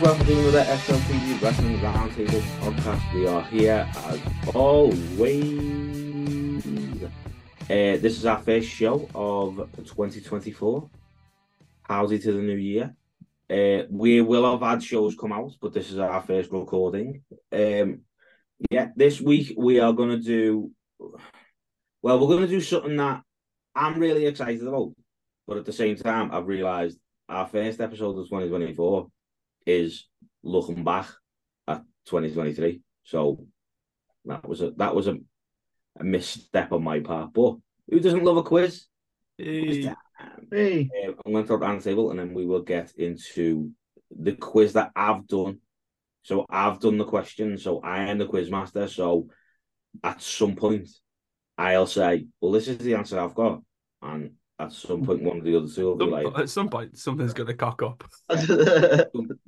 guys, welcome to another SLTV Wrestling Roundtable podcast. We are here as always. This is our first show of 2024. Howdy to the new year. We will have had shows come out, but this is our first recording. This week we are going to do... Well, we're going to do something that I'm really excited about, but at the same time, I've realised our first episode of 2024 is looking back at 2023. So that was a misstep on my part. But who doesn't love a quiz? Hey. I'm going to talk round the table, and then we will get into the quiz that I've done. So I've done the question. So I am the quiz master. So at some point, I'll say, "Well, this is the answer I've got," and at some point, one of the other two will be like... At some point, something's going to cock up.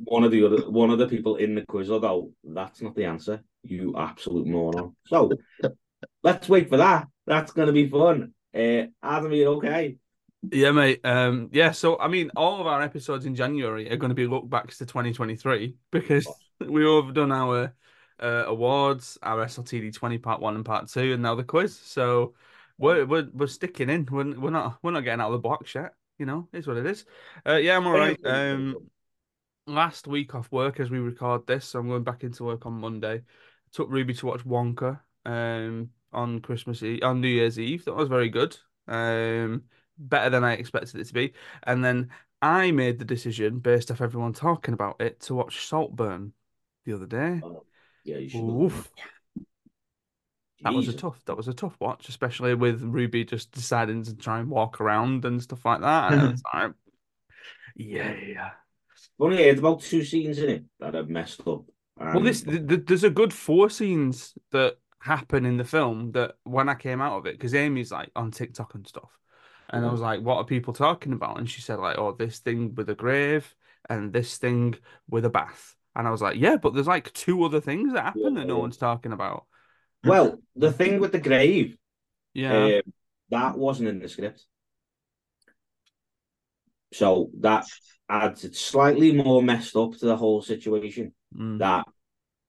one of the people in the quiz will go, "That's not the answer, you absolute moron." So, let's wait for that. That's going to be fun. Adam, are you okay? Yeah, mate. So, I mean, all of our episodes in January are going to be look-backs to 2023 because we've overdone our awards, our SLTD 20 Part 1 and Part 2, and now the quiz. So... We're sticking in. We're not getting out of the box yet. You know, it's what it is. I'm all right. Last week off work as we record this, so I'm going back into work on Monday. I took Ruby to watch Wonka on Christmas Eve, on New Year's Eve. That was very good. Better than I expected it to be. And then I made the decision based off everyone talking about it to watch Saltburn the other day. Oh, yeah, you should. Oof. That was a tough watch, especially with Ruby just deciding to try and walk around and stuff like that. And it's like, yeah. Well, yeah, there's about two scenes in it that have messed up. There's a good four scenes that happen in the film that when I came out of it, because Amy's like on TikTok and stuff, and I was like, "What are people talking about?" And she said like, "Oh, this thing with a grave and this thing with a bath," and I was like, "Yeah, but there's like two other things that happen that no one's talking about." Well, the thing with the grave, that wasn't in the script. So that adds slightly more messed up to the whole situation that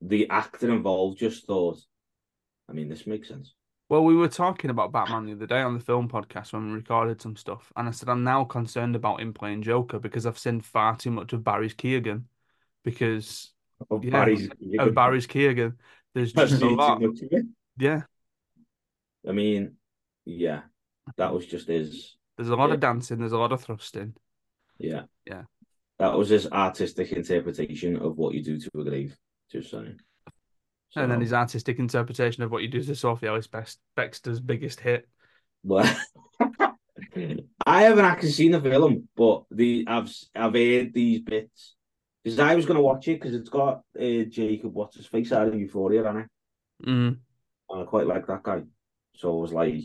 the actor involved just thought, I mean, this makes sense. Well, we were talking about Batman the other day on the film podcast when we recorded some stuff, and I said I'm now concerned about him playing Joker because I've seen far too much of Barry's Keoghan. Barry's Keoghan. There's just a lot. Yeah. I mean, yeah. That was just his... There's a lot of dancing. There's a lot of thrusting. Yeah. Yeah. That was his artistic interpretation of what you do to a grave. Just saying. So, and then his artistic interpretation of what you do to Sophie Ellis Bextor's biggest hit. Well, I haven't actually seen the film, but I've heard these bits. Because I was going to watch it, because it's got Jacob What's-His-Face out of Euphoria, hasn't it? Mm. And I quite like that guy. So I was like,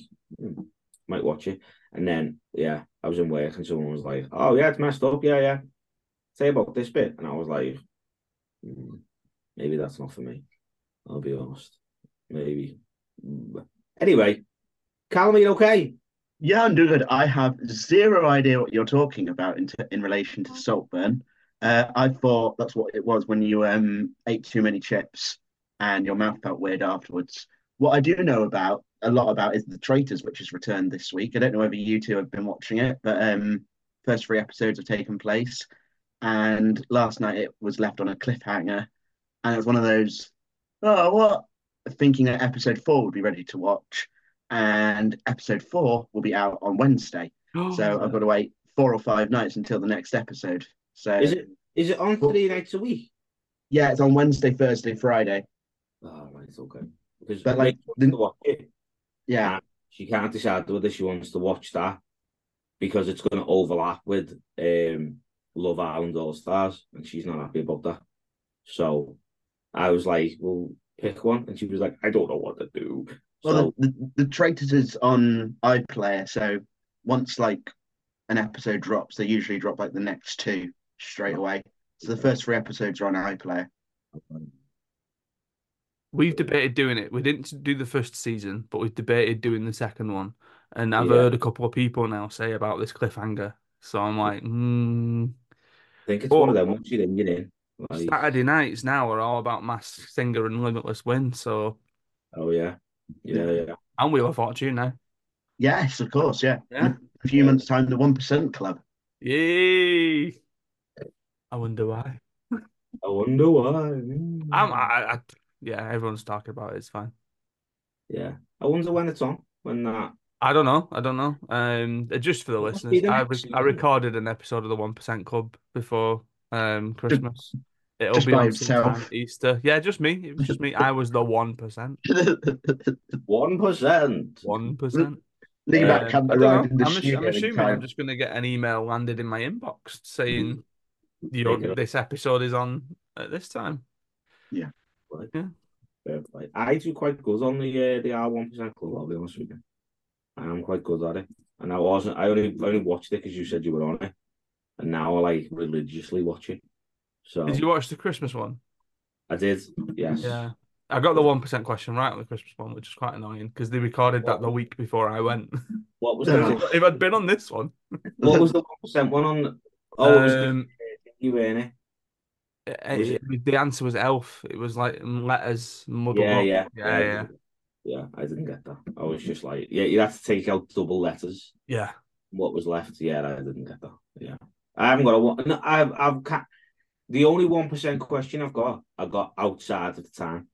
might watch it. And then, I was in work and someone was like, "Oh, yeah, it's messed up, yeah. Say about this bit." And I was like, maybe that's not for me. I'll be honest. Maybe. Anyway, Callum, are you okay? Yeah, I'm doing good. I have zero idea what you're talking about in relation to Saltburn. I thought that's what it was when you ate too many chips and your mouth felt weird afterwards. What I do know a lot about is The Traitors, which has returned this week. I don't know whether you two have been watching it, but first three episodes have taken place. And last night it was left on a cliffhanger. And it was one of those, thinking that episode 4 would be ready to watch. And episode 4 will be out on Wednesday. So I've got to wait 4 or 5 nights until the next episode. So, is it on 3 nights a week? Yeah, it's on Wednesday, Thursday, Friday. Oh, right, it's okay. Because but like, she can't decide whether she wants to watch that because it's going to overlap with Love Island All Stars, and she's not happy about that. So I was like, "Well, pick one," and she was like, "I don't know what to do." Well, so, the Traitors is on iPlayer, so once like an episode drops, they usually drop like the next 2. Straight away. So the first 3 episodes are on iPlayer. We've debated doing it. We didn't do the first season, but we've debated doing the second one. And I've heard a couple of people now say about this cliffhanger. So I'm like, I think it's one of them. Once you get in. Like, Saturday nights now are all about Masked Singer and Limitless Win. So, oh yeah, yeah, yeah. And Wheel of Fortune now. Yes, of course. Yeah, yeah. In a few months' time, the 1% Club. Yay! I wonder why. I wonder why. Yeah, everyone's talking about it. It's fine. Yeah, I wonder when it's on. When that. I don't know. I don't know. Just for the listeners, I recorded an episode of the 1% Club before Christmas. It'll just be by himself. Easter. Yeah, just me. It was just me. I was the 1%. 1%. 1%. I'm just going to get an email landed in my inbox saying this episode is on at this time. Yeah. Right. Yeah. I do quite good on the R1% Club, I'll be honest with you. I am quite good at it. And I only watched it because you said you were on it. And now I like religiously watch it. So did you watch the Christmas one? I did, yes. Yeah. I got the 1% question right on the Christmas one, which is quite annoying because they recorded that the week before I went. What was that? If I'd been on this one. What was the 1% one on? Oh, you weren't it? The answer was elf. It was like letters muddled up. Yeah. Yeah, I didn't get that. I was just like, you have to take out double letters. Yeah. What was left? Yeah, I didn't get that. Yeah. I haven't got a one. No, I've can't. The only 1% question I've got, I got outside at the time.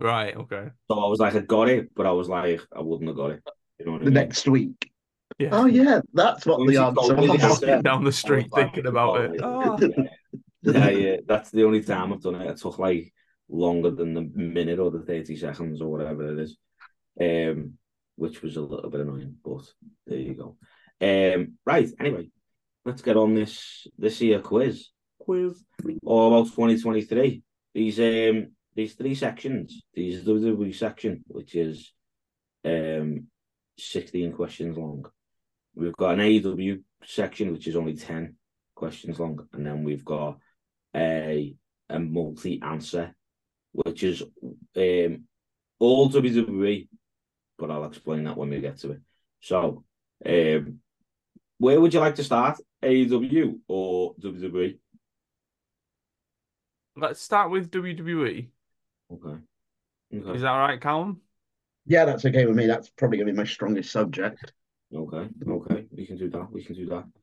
Right, okay. So I was like, I got it, but I was like, I wouldn't have got it. You know what I mean? Next week. Yeah. Oh, yeah, that's what the answer was. Down the street thinking about it. Oh. Yeah, that's the only time I've done it. It took like longer than the minute or the 30 seconds or whatever it is, which was a little bit annoying, but there you go. Right, anyway, let's get on this year quiz all about 2023. These three sections. These are the WWE section, which is 16 questions long. We've got an AEW section, which is only 10 questions long, and then we've got a multi-answer, which is all WWE, but I'll explain that when we get to it. So, where would you like to start, AEW or WWE? Let's start with WWE. Okay. Is that all right, Callum? Yeah, that's okay with me. That's probably going to be my strongest subject. Okay. We can do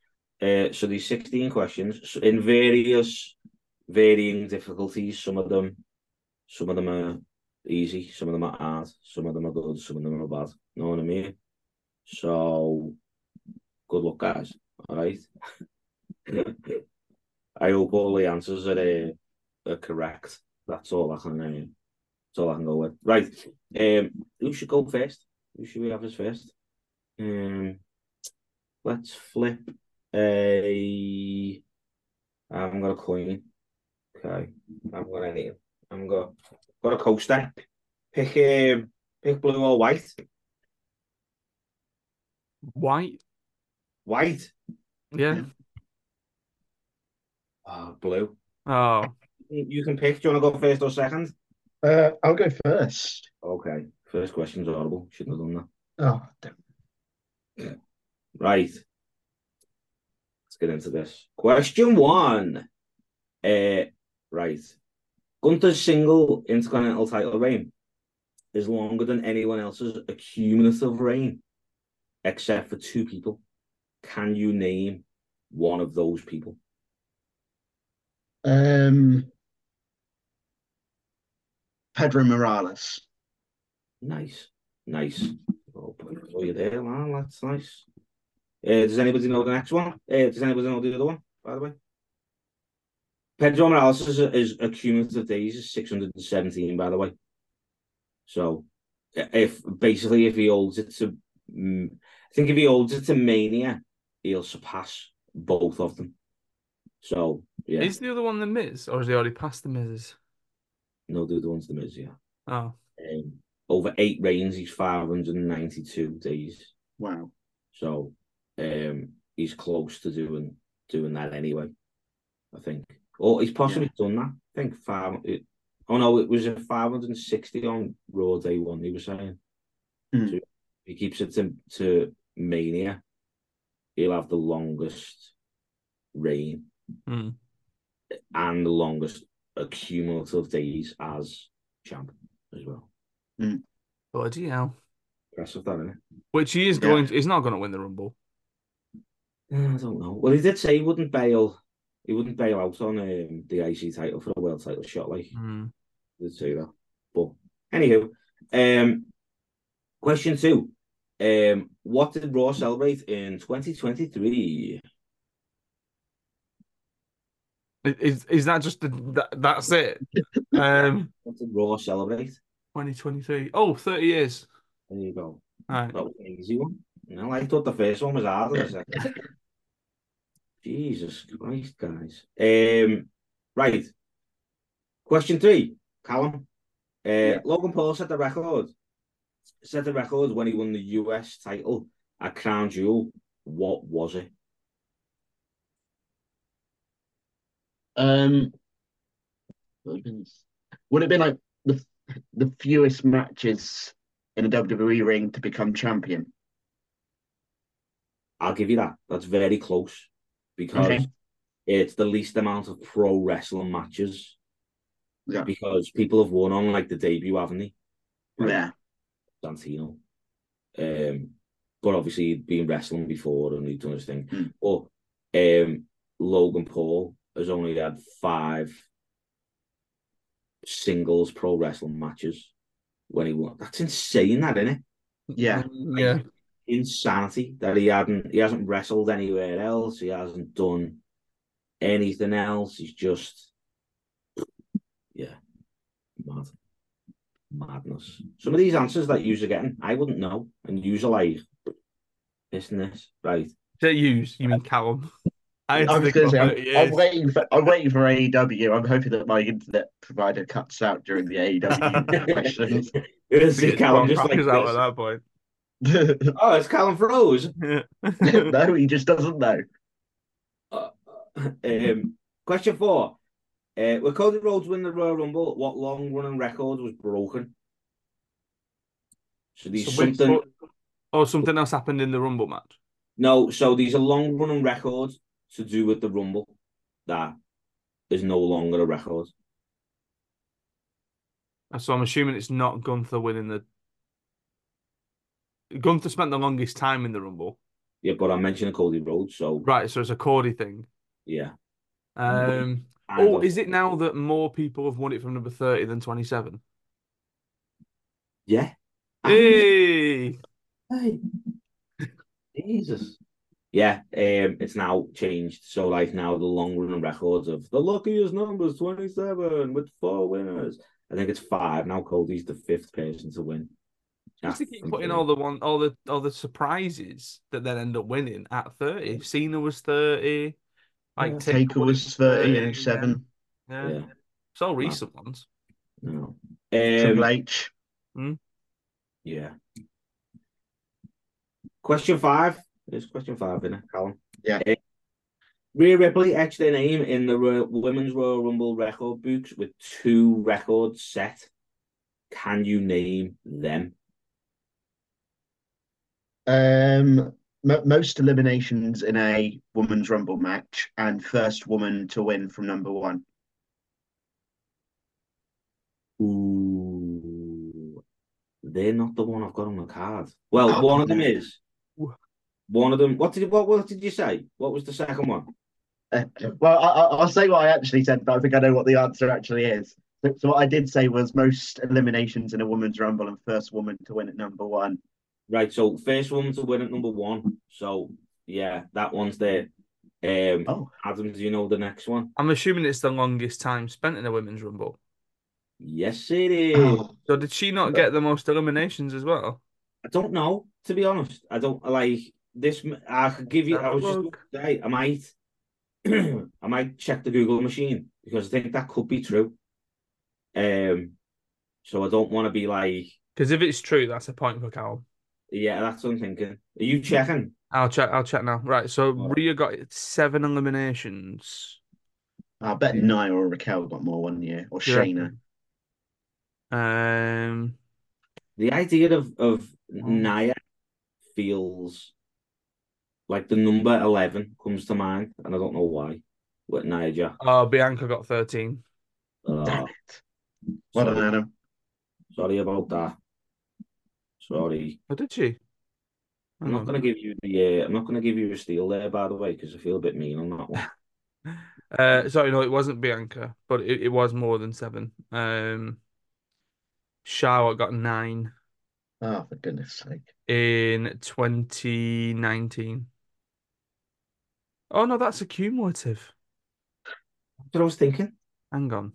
that. So these 16 questions in varying difficulties. Some of them are easy, some of them are hard, some of them are good, some of them are bad. You know what I mean? So, good luck, guys. All right. I hope all the answers are correct. That's all I can go with. Right. Who should go first? Who should we have as first? Let's flip a. I'm gonna coin. Okay. I'm gonna name. I'm gonna got a coaster. Pick blue or white. White. Yeah. Oh, blue. Oh. You can pick. Do you want to go first or second? I'll go first. Okay. First question's horrible. Shouldn't have done that. Oh, damn. Yeah. Right. Let's get into this. Question one. Right. Gunther's single Intercontinental title reign is longer than anyone else's accumulative reign, except for two people. Can you name one of those people? Pedro Morales. Nice. Oh, you're there, man. That's nice. Does anybody know the next one? Does anybody know the other one, by the way? Pedro Morales is accumulative days is 617, by the way. So, if he holds it to, I think if he holds it to Mania, he'll surpass both of them. So, yeah. Is the other one the Miz, or has he already passed the Miz's? No, the other one's the Miz, yeah. Oh. Over 8 reigns, he's 592 days. Wow. So, he's close to doing that anyway, I think. Or he's possibly done that. I think 560 on Raw Day 1, he was saying. So he keeps it to Mania. He'll have the longest reign. and the longest accumulative days as champ as well. Bloody hell. Impressive, that, isn't it? Which he is going to, he's not going to win the Rumble. I don't know. Well, he did say he wouldn't bail out on the IC title for a world title shot, like. He did say that. But anywho, question two. What did Raw celebrate in 2023? Is that just that's it? What did Raw celebrate? 2023. Oh, 30 years. There you go. All right. That was an easy one. You know, I thought the first one was hard. Jesus Christ, guys. Right. Question three, Callum. Logan Paul set the record when he won the US title at Crown Jewel. What was it? Would it be like the fewest matches in a WWE ring to become champion? I'll give you that. That's very close because it's the least amount of pro wrestling matches. Yeah. Because people have won on like the debut, haven't they? Like, yeah. Santino. But obviously he'd been wrestling before and he'd done his thing. But Logan Paul has only had 5 singles pro wrestling matches when he won. That's insane, that, isn't it? Yeah. Yeah. Insanity that he hasn't wrestled anywhere else. He hasn't done anything else. He's just madness. Some of these answers that you're getting, I wouldn't know, and you're like this and this, right? Don't use. You mean Callum? I'm waiting for AEW. I'm hoping that my internet provider cuts out during the AEW questions. See Callum just like this. Out at that point. Oh, it's Callum Froze. No, he just doesn't know. Question four. When Cody Rhodes win the Royal Rumble, what long-running record was broken? So there's something... Or something else happened in the Rumble match? No, so these are long-running records to do with the Rumble that is no longer a record. So I'm assuming it's not Gunther winning the... Gunther spent the longest time in the Rumble. Yeah, but I mentioned Cody Rhodes, so... Right, so it's a Cody thing. Yeah. Is it now that more people have won it from number 30 than 27? Yeah. Hey. Jesus. Yeah, it's now changed. So, like, now the long-running records of the luckiest numbers, 27, with 4 winners. I think it's 5 now. Cody's the 5th person to win. Just to keep putting all the surprises that then end up winning at 30. Cena was 30. Like Taker was 30 and 7. Yeah. It's all recent ones. No. Triple H. Yeah. Question 5. It's question 5, isn't it, Callum? Yeah. Rhea Ripley etched their name in the Women's Royal Rumble record books with 2 records set. Can you name them? Most eliminations in a women's Rumble match and first woman to win from number 1. Ooh, they're not the one I've got on the card. Well, one of them. What did you say? What was the second one? I'll say what I actually said, but I think I know what the answer actually is. So what I did say was most eliminations in a women's Rumble and first woman to win at number 1. Right, so first woman to win at number 1. So, yeah, that one's there. Adam, do you know the next one? I'm assuming it's the longest time spent in a women's Rumble. Yes, it is. Oh. So did she not get the most eliminations as well? I don't know, to be honest. I don't, like, this, I could give you, I might check the Google machine, because I think that could be true. So I don't want to be like... Because if it's true, that's a point for Cal. Yeah, that's what I'm thinking. Are you checking? I'll check now. Right, so Rhea got 7 eliminations. I bet Nia or Raquel got more one year, or Shayna. The idea of Nia feels like the number 11 comes to mind, and I don't know why. What, Niger? Bianca got 13. Damn it. What an Adam. Sorry about that. Sorry. What did she? I'm not going to give you the. I'm not going to give you a steal there, by the way, because I feel a bit mean on that one. Sorry, no, it wasn't Bianca, but it was more than 7. Charlotte got 9. Oh, for goodness' sake! In 2019. Oh no, that's a cumulative. That's what I was thinking. Hang on.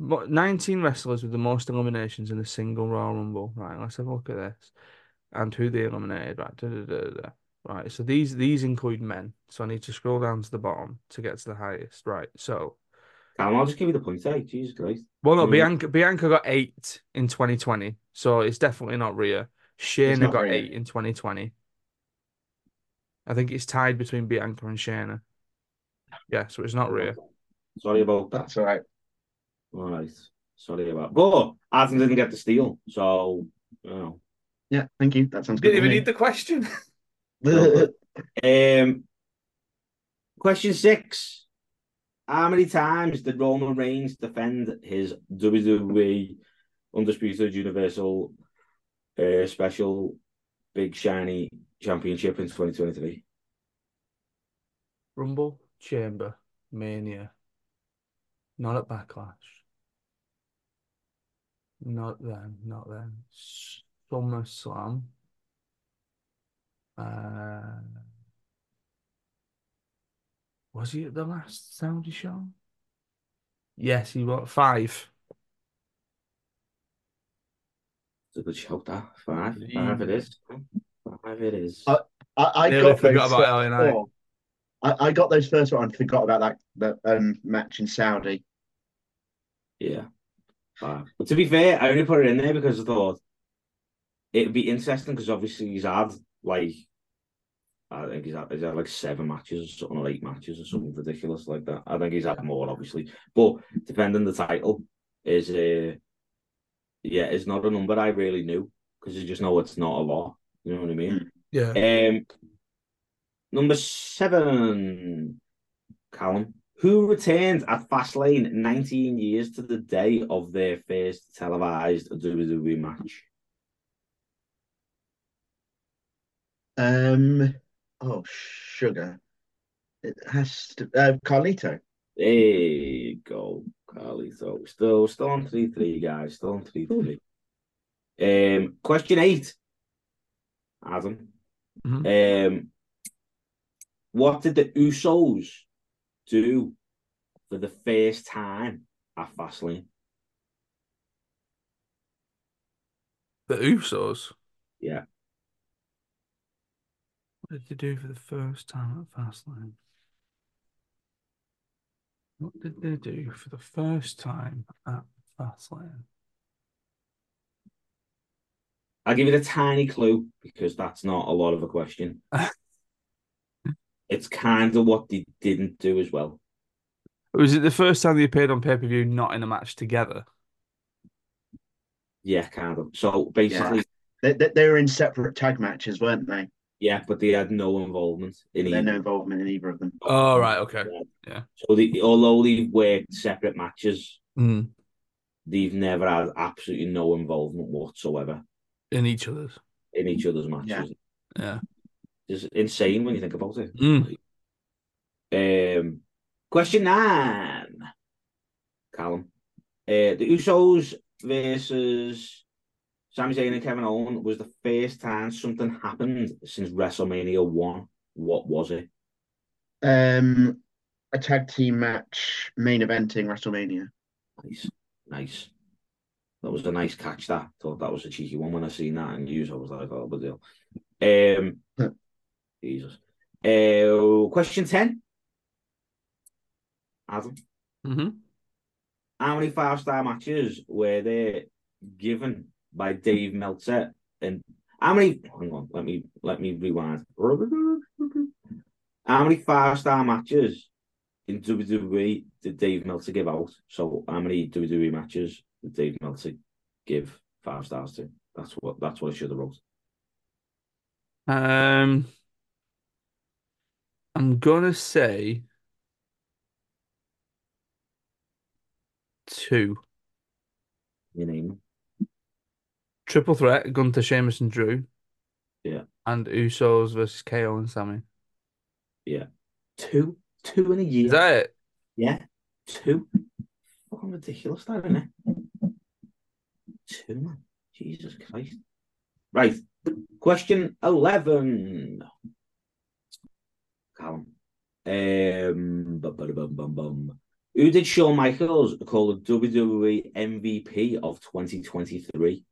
19 wrestlers with the most eliminations in a single Royal Rumble. Right, let's have a look at this. And who they eliminated. Right, Right, so these include men. So I need to scroll down to the bottom to get to the highest. Right, so... I'll just give you the points, eh? Jesus Christ. Well, no, Bianca got 8 in 2020. So it's definitely not Rhea. Shayna got 8 in 2020. I think it's tied between Bianca and Shayna. Yeah, so it's not Rhea. Sorry about that. That's all right. All right. Sorry about that. But Adam didn't get the steal, so... you know. Yeah, thank you. That sounds good. Didn't even need the question. Question 6. How many times did Roman Reigns defend his WWE Undisputed Universal Special Big Shiny Championship in 2023? Rumble, Chamber, Mania. Not at Backlash. Not then. SummerSlam. Was he at the last Saudi show? Yes, he was. 5. It's a good shout, that. 5. 5 it is. 5 it is. I nearly forgot about LA Knight. I got those first one and forgot about that match in Saudi. Yeah. 5. But to be fair, I only put it in there because I thought it'd be interesting because obviously he's had like I think he's had like 7 matches or something, or 8 matches or something ridiculous like that. I think he's had more obviously, but depending on the title is it's not a number I really knew because you just know it's not a lot. You know what I mean? Yeah. Number 7, Callum, who returned at Fastlane 19 years to the day of their first televised WWE match. Oh, sugar. It has to... Carlito. There you go, Carlito. Still on 3-3, guys. Still on 3-3. Question 8. Adam. Mm-hmm. What did the Usos do for the first time at Fastlane? The Usos? Yeah. What did they do for the first time at Fastlane? What did they do for the first time at Fastlane? I'll give you a tiny clue because that's not a lot of a question. It's kind of what they didn't do as well. Was it the first time they appeared on pay-per-view not in a match together? Yeah, kind of. So basically... Yeah. They were in separate tag matches, weren't they? Yeah, but they had no involvement in either. No involvement in either of them. Oh, right, okay. Yeah. So although they've worked separate matches, they've never had absolutely no involvement whatsoever. In each other's matches. Yeah. It's insane when you think about it. Question 9, Callum. The Usos versus... Sami Zayn and Kevin Owens was the first time something happened since WrestleMania 1. What was it? A tag team match main eventing WrestleMania. Nice. That was a nice catch, that. Thought that was a cheeky one when I seen that in news. I was like, oh, but deal. Jesus. Question 10. Adam. Mm-hmm. How many 5-star matches were there given by Dave Meltzer, and how many? Hang on, let me rewind. How many 5-star matches in WWE did Dave Meltzer give out? So, how many WWE matches did Dave Meltzer give 5 stars to? That's what I should have wrote. I'm gonna say two. Winning. Triple threat, Gunther, Sheamus and Drew. Yeah. And Usos versus KO and Sami. Yeah. Two in a year. Is that it? Yeah. Two. Fucking ridiculous that, isn't it? Two, man. Jesus Christ. Right. Question 11. Callum. Who did Shawn Michaels call the WWE MVP of 2023?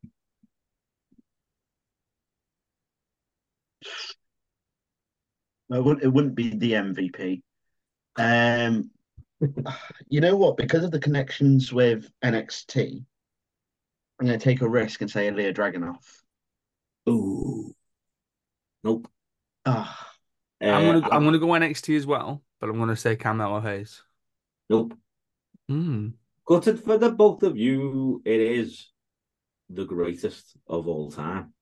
It wouldn't be the MVP. You know what? Because of the connections with NXT, I'm going to take a risk and say Ilya Dragunov. Ooh. Nope. I'm gonna go NXT as well, but I'm gonna say Carmelo Hayes. Nope. Gutted for the both of you. It is the greatest of all time.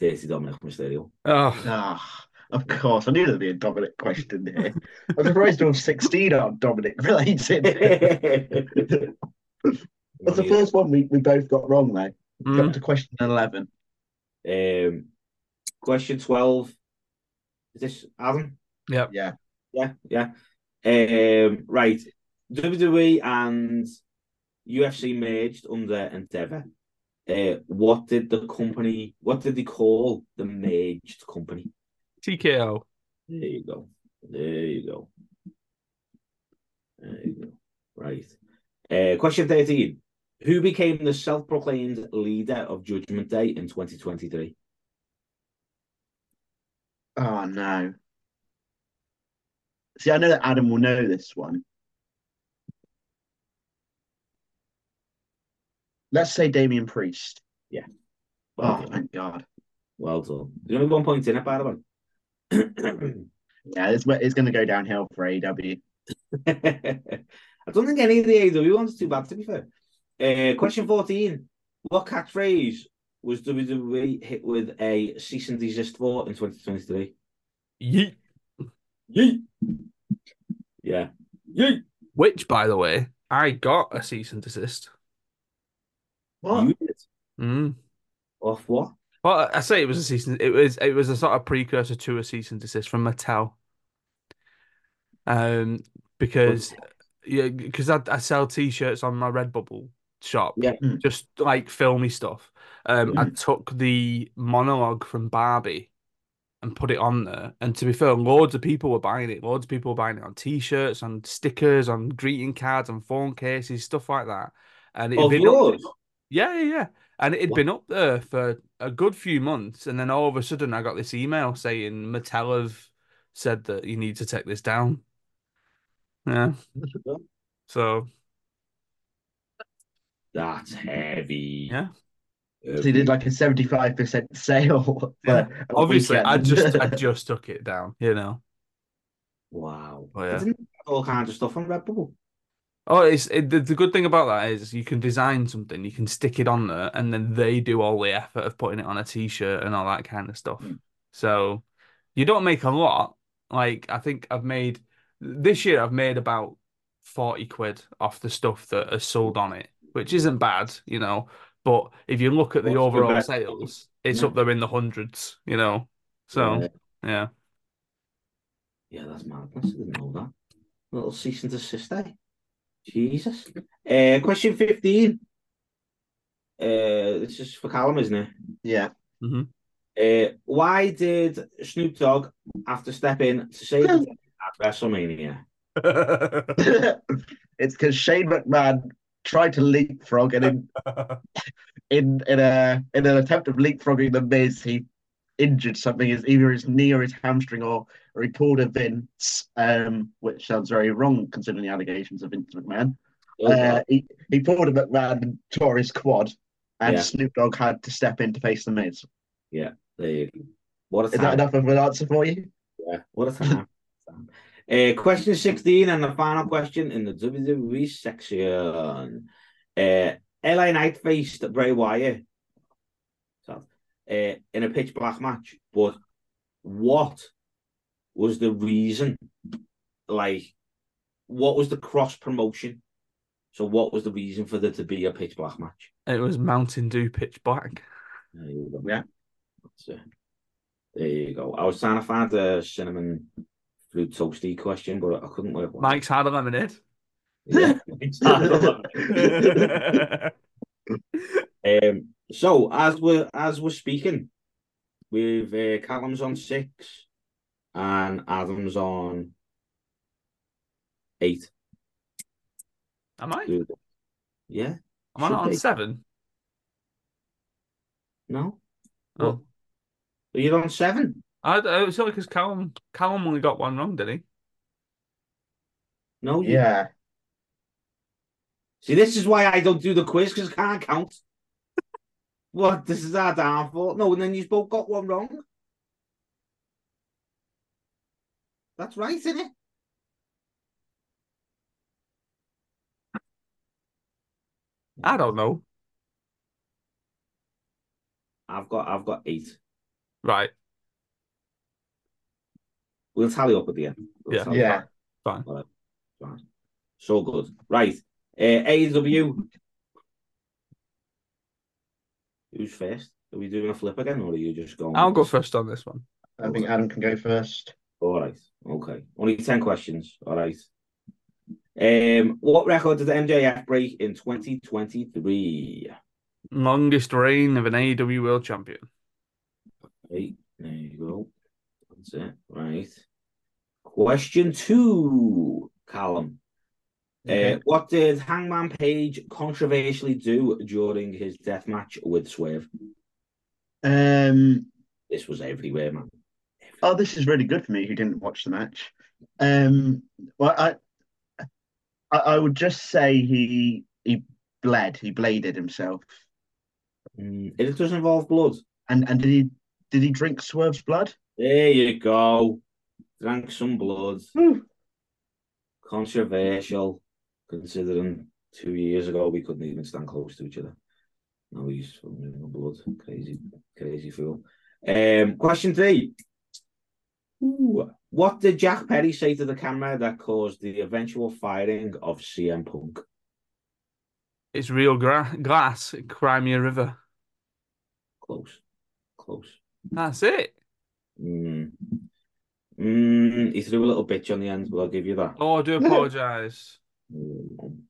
Dirty Dominic Mysterio. Of course. I knew there'd be a Dominic question here. I'm surprised all 16 are Dominic related. That's the first one we both got wrong though. Come to question 11. Question 12. Is this Adam? Yeah. Right. WWE and UFC merged under Endeavor. What did they call the merged company? TKO. There you go. Right. Question 13. Who became the self-proclaimed leader of Judgment Day in 2023? Oh, no. See, I know that Adam will know this one. Let's say Damian Priest. Yeah. Well, thank God. Well done. There's only 1 point in it, by the way. Yeah, it's going to go downhill for AEW. I don't think any of the AEW ones are too bad, to be fair. Question 14. What catchphrase was WWE hit with a cease and desist for in 2023? Yeet. Yeet. Yeah. Yeet. Which, by the way, I got a cease and desist. What? You did? Off what? Well, I say it was a cease and... It was a sort of precursor to a cease and desist from Mattel. Because I sell T-shirts on my Redbubble shop, just like filmy stuff. I took the monologue from Barbie and put it on there. And to be fair, loads of people were buying it. Loads of people were buying it on T-shirts, on stickers, on greeting cards, on phone cases, stuff like that. And it'd been up, yeah. And it'd been up there for a good few months. And then all of a sudden, I got this email saying Mattel have said that you need to take this down. Yeah. So. That's heavy. Yeah. So he did like a 75% sale. Yeah. Obviously, I just took it down, you know. Wow. Oh, yeah. Isn't all kinds of stuff on Redbubble? Oh, the good thing about that is you can design something, you can stick it on there, and then they do all the effort of putting it on a T-shirt and all that kind of stuff. So you don't make a lot. Like, I think This year I've made about 40 quid off the stuff that is sold on it, which isn't bad, you know. But if you look at the overall sales, it's up there in the hundreds, you know. So, yeah. Yeah, that's madness. I didn't know that. A little cease and desist, eh? Jesus. Question 15. This is for Callum, isn't it? Yeah. Why did Snoop Dogg have to step in to save the at WrestleMania? It's because Shane McMahon tried to leapfrog, and in an attempt of leapfrogging the Miz, he injured something, either his knee or his hamstring, or he pulled a Vince, which sounds very wrong considering the allegations of Vince McMahon. He pulled a McMahon and tore his quad, and Snoop Dogg had to step in to face the Miz. Yeah, there you go. What a time. Is that enough of an answer for you? Yeah, what a time. Question 16 and the final question in the WWE section. LA Knight faced Bray Wyatt in a pitch black match, but what was the reason? Like, what was the cross promotion So what was the reason for there to be a pitch black match? It was Mountain Dew pitch black. There you go. Yeah. There you go. I was trying to find a cinnamon fruit toasty question, but I couldn't work one. Mike's had a lemonade. Yeah, Mike's had a lemonade. So as we're speaking, with Callum's on 6 and Adam's on 8. Am I? Yeah. Am I not on 7? No. Oh. Are you on 7? It's only because Callum only got one wrong, did he? No. Yeah. See, this is why I don't do the quiz, because I can't count. What? This is our downfall. No, and then you both got one wrong. That's right, isn't it? I don't know. I've got 8. Right. We'll tally up at the end. Yeah. Fine. All right. Fine. So good. Right. AEW. Who's first? Are we doing a flip again, or are you just going? I'll go first on this one. I think Adam can go first. All right. Okay. Only 10 questions. All right. What record did MJF break in 2023? Longest reign of an AEW world champion. Okay, there you go. That's it. Right. Question 2, Callum. Okay. What did Hangman Page controversially do during his death match with Swerve? This was everywhere, man. Everywhere. Oh, this is really good for me who didn't watch the match. Well, I would just say he bladed himself. It doesn't involve blood. And did he drink Swerve's blood? There you go. Drank some blood. Whew. Controversial, considering 2 years ago we couldn't even stand close to each other. Now he's blood. Crazy fool. Question 3. Ooh. What did Jack Perry say to the camera that caused the eventual firing of CM Punk? It's real glass, Crimea River. Close. That's it. He threw a little bitch on the end, but I'll give you that. Oh, I do apologise.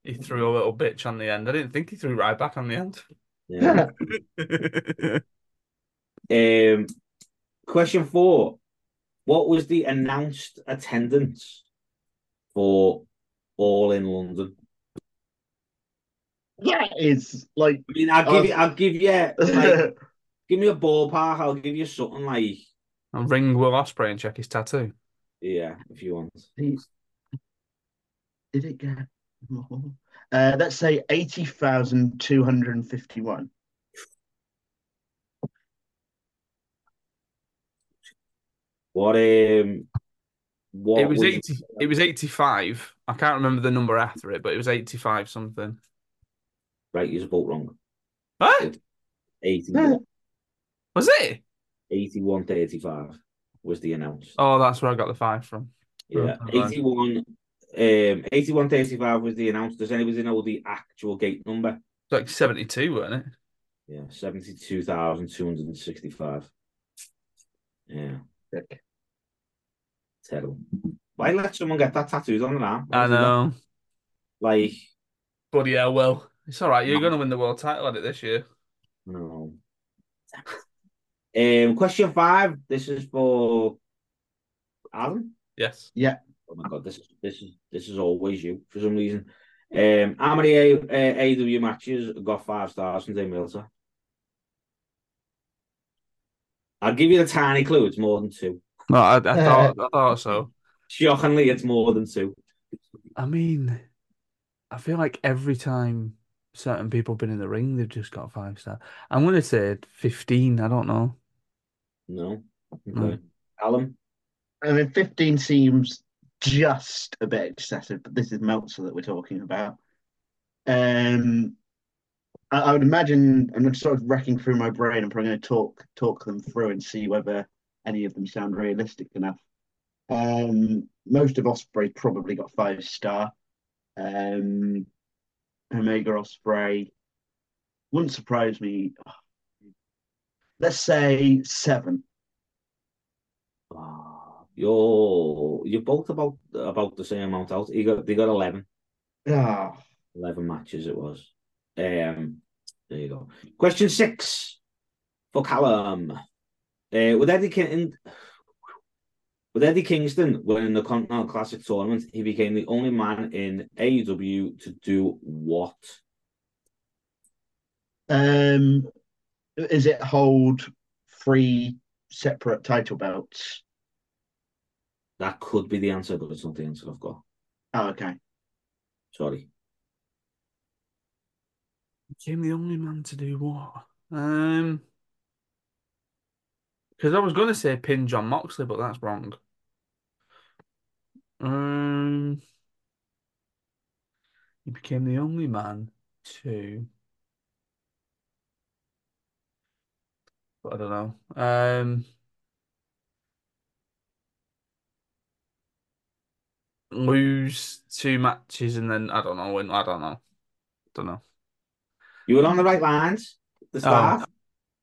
He threw a little bitch on the end. I didn't think he threw right back on the end. Yeah. Question 4. What was the announced attendance for All in London? That is like... I mean, I'll give you like, give me a ballpark, I'll give you something like... I'll ring Will Ospreay and check his tattoo. Yeah, if you want. Did it get... let's say 80,251. What it was 80. It was 85. I can't remember the number after it, but it was 85 something. Right, you just vote wrong. What? 81. Was it? 81-35 was the announced. Oh, that's where I got the 5 from. Yeah, 81. 81-35 was the announced. Does anybody know the actual gate number? It's like 72, wasn't it? Yeah, 72,265. Yeah. Sick. Terrible. Why let someone get that tattooed on an arm? I know. Like, bloody hell, Will. It's all right. You're going to win the world title at it this year. No. Question 5. This is for Alan. Yes. Yeah. Oh my God. This is always you for some reason. How many AEW matches got 5 stars from Dave Meltzer? I'll give you the tiny clue. It's more than 2. No, I thought so. Shockingly, it's more than 2. I mean, I feel like every time certain people have been in the ring, they've just got 5 stars. I'm going to say 15. I don't know. No. Okay. Callum? I mean, 15 seems just a bit excessive, but this is Meltzer that we're talking about. I would imagine, I'm sort of racking through my brain. I'm probably going to talk them through and see whether any of them sound realistic enough. Most of Ospreay probably got 5-star. Omega Ospreay. Wouldn't surprise me. Let's say 7. Oh, you're both about the same amount out. They got 11. Oh. 11 matches it was. There you go. Question 6 for Callum. With Eddie Kingston winning the Continental Classic Tournament, he became the only man in AEW to do what? Is it hold 3 separate title belts? That could be the answer, but it's not the answer I've got. Oh, okay. Sorry. Became the only man to do what? Because I was going to say pin John Moxley, but that's wrong. He became the only man to... But I don't know. Lose 2 matches and then, I don't know, win. I don't know. Don't know. You were on the right lines. The staff.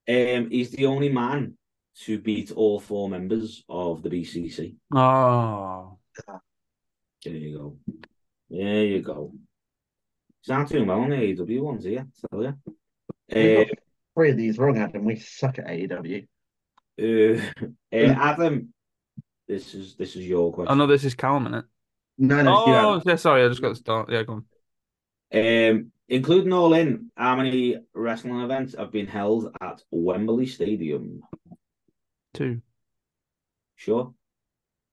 He's the only man to beat all 4 members of the BCC. Oh. There you go. There you go. He's not doing well on the AEW ones here, I tell you. Got 3 of these wrong, Adam. We suck at AEW. Adam, this is your question. Oh, no, this is Calum, isn't it? No. Oh, yeah, sorry, I just got to start. Yeah, go on. Including all in, how many wrestling events have been held at Wembley Stadium? 2. Sure.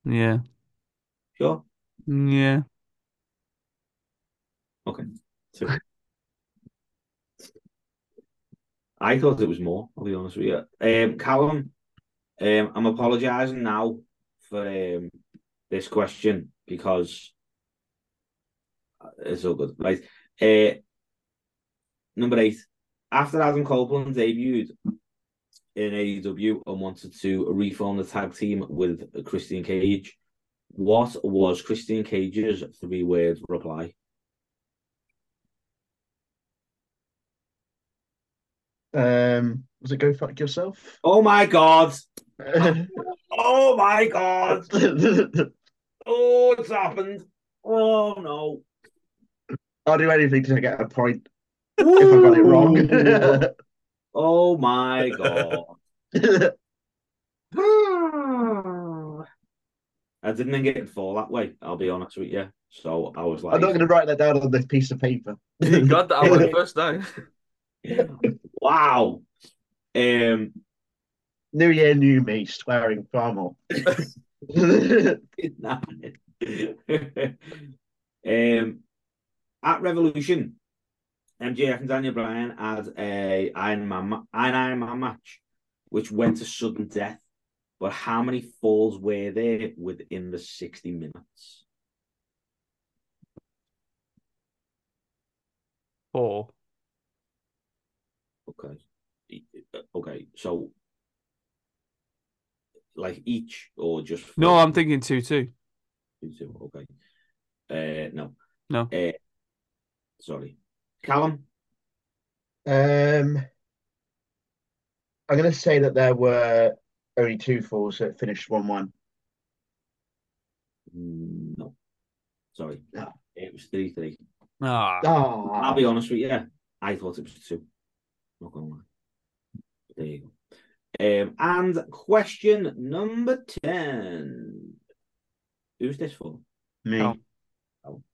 Yeah. Sure. Yeah. Okay. 2. I thought it was more, I'll be honest with you. Callum, I'm apologising now for this question because it's all good. Right. Number 8. After Adam Copeland debuted in AEW and wanted to reform the tag team with Christian Cage, what was Christian Cage's 3-word reply? Was it go fuck yourself? Oh my God! Oh my God! Oh, it's happened! Oh no! I'll do anything to get a point if I got it wrong. Oh my God. I didn't think it'd fall that way, I'll be honest with you. So I was like, I'm not going to write that down on this piece of paper. God, that was the first time. Wow. New year, new me, swearing far more. At Revolution, MJF and Daniel Bryan had an Iron Man match, which went to sudden death. But how many falls were there within the 60 minutes? 4. Okay. So, like each or just? Four? No, I'm thinking 2-2. 2-2. Okay. No. Sorry. Callum? I'm going to say that there were only 2 falls that finished 1-1. No. Sorry. No. It was 3-3. Oh. I'll be honest with you. I thought it was 2. Not going to lie. There you go. And question number 10. Who's this for? Me. Oh,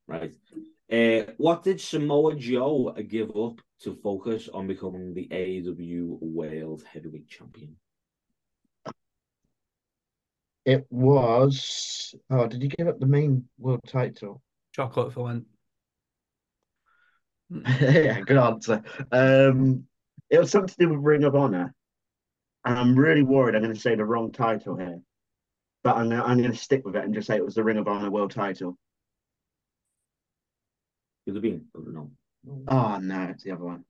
right. What did Samoa Joe give up to focus on becoming the AEW World Heavyweight Champion? It was... Oh, did he give up the main world title? Chocolate for Lent. Yeah, good answer. It was something to do with Ring of Honor. And I'm really worried I'm going to say the wrong title here. But I'm going to stick with it and just say it was the Ring of Honor world title. No. Oh no, it's the other one.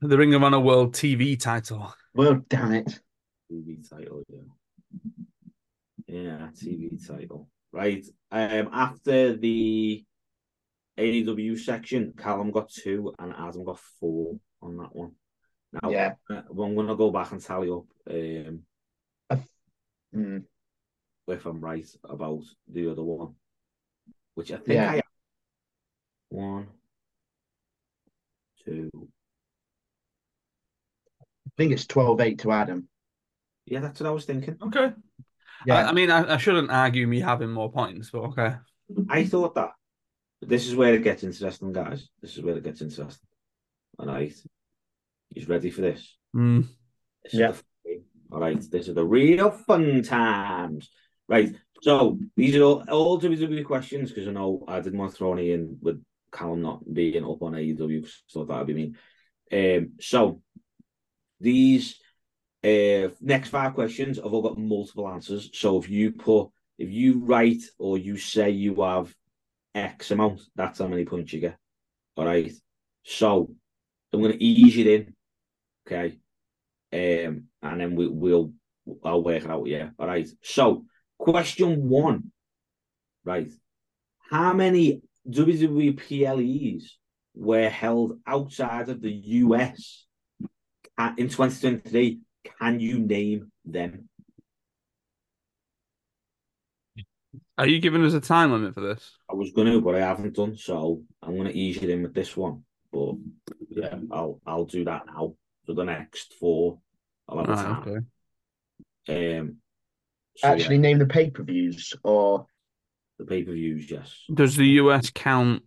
The Ring of Honor World TV title. Well, damn it. TV title, yeah. Yeah, TV title. Right. After the AEW section, Callum got 2 and Adam got 4 on that one. Now, yeah. I'm going to go back and tally up if I'm right about the other one, which I think I am. 1, 2. I think it's 12-8 to Adam. Yeah, that's what I was thinking. Okay. Yeah. I mean, I shouldn't argue me having more points, but okay. I thought that. This is where it gets interesting, guys. This is where it gets interesting. All right. He's ready for this. All right. These are the real fun times. Right. So these are all WWE questions, because I know I didn't want to throw any in with Callum not being up on AEW, because I thought that would be mean. So these next 5 questions have all got multiple answers. So if you write or you say you have X amount, that's how many points you get. All right. So I'm going to ease it in. Okay. And then I'll work it out. Yeah. All right. So question 1. Right. How many WWE PLEs were held outside of the US in 2023? Can you name them? Are you giving us a time limit for this? I was going to, but I haven't done, so I'm going to ease it in with this one. But yeah, I'll do that now. For the next 4, I'll have a time. Okay. Name the pay-per-views or... The pay-per-views, yes. Does the US count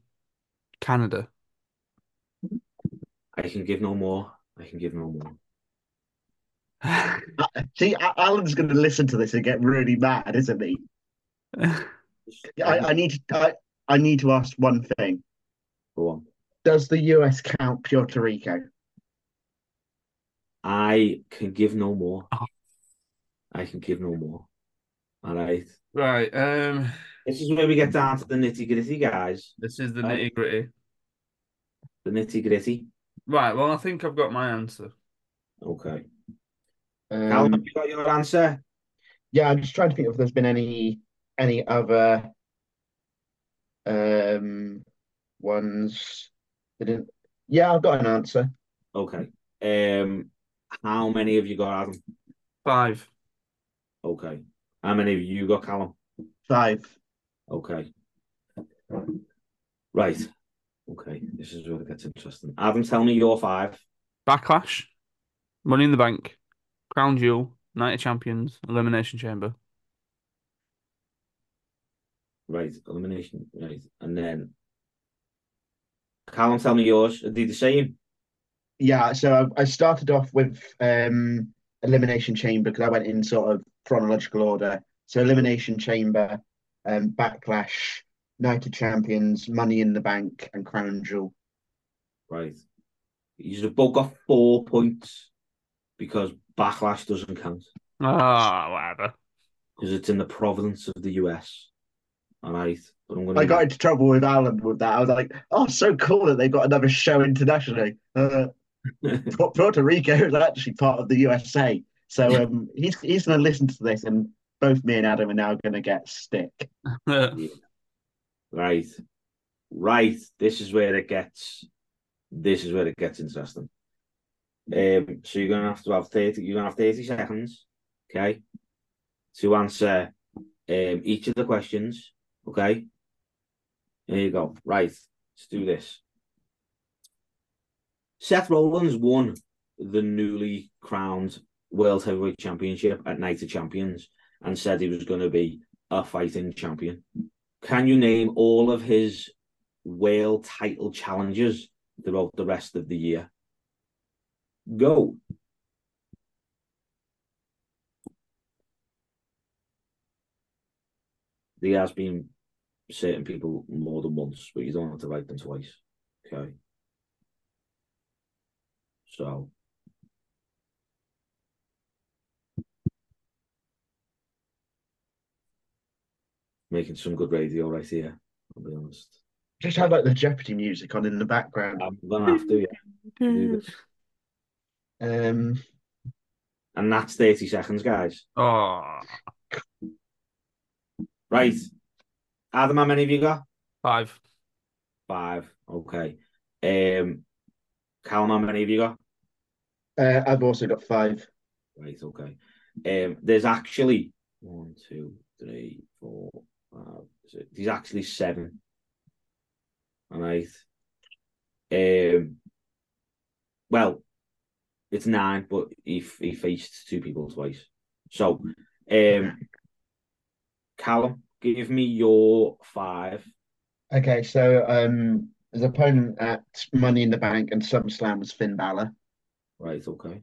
Canada? I can give no more. See, Alan's going to listen to this and get really mad, isn't he? I need to ask one thing. Go on. Does the US count Puerto Rico? I can give no more. All right. Right. This is where we get down to the nitty-gritty, guys. This is the nitty-gritty. Right, well, I think I've got my answer. Okay. Callum, have you got your answer? Yeah, I'm just trying to think if there's been any other ones that didn't. Yeah, I've got an answer. Okay. How many have you got, Adam? 5. Okay. How many have you got, Callum? 5. Okay. Right. Okay. This is where it gets interesting. Adam, tell me your 5. Backlash, Money in the Bank, Crown Jewel, Night of Champions, Elimination Chamber. Right, elimination. Right, and then Callum, tell me yours. Are they the same? Yeah, so I started off with Elimination Chamber because I went in sort of chronological order. So Elimination Chamber, Backlash, Night of Champions, Money in the Bank, and Crown Jewel. Right, you've both got 4 points because Backlash doesn't count. Ah, whatever. Because it's in the province of the US. All right. But I got into trouble with Alan with that. I was like, oh, so cool that they got another show internationally. Puerto Rico is actually part of the USA. So he's going to listen to this, and both me and Adam are now going to get stick. Yeah. Right. Right. This is where it gets interesting. So you're going to have to have 30 seconds, okay, to answer each of the questions, okay? Here you go. Right, let's do this. Seth Rollins won the newly crowned World Heavyweight Championship at Night of Champions and said he was going to be a fighting champion. Can you name all of his world title challenges throughout the rest of the year? Go. There has been certain people more than once, but you don't have to write them twice. Okay. So. Making some good radio right here, I'll be honest. Just have like the Jeopardy music on in the background. I'm going to have to, yeah. Do this. And that's 30 seconds, guys. Oh. Right. Adam, how many have you got? 5. Five. Okay. Callum, how many have you got? I've also got five. Right, okay. There's actually 1, 2, 3, 4, 5, 6. There's actually 7. All right. Well, it's 9, but he faced 2 people twice. So, Callum, give me your 5. Okay, so his opponent at Money in the Bank and SummerSlam was Finn Balor. Right, okay.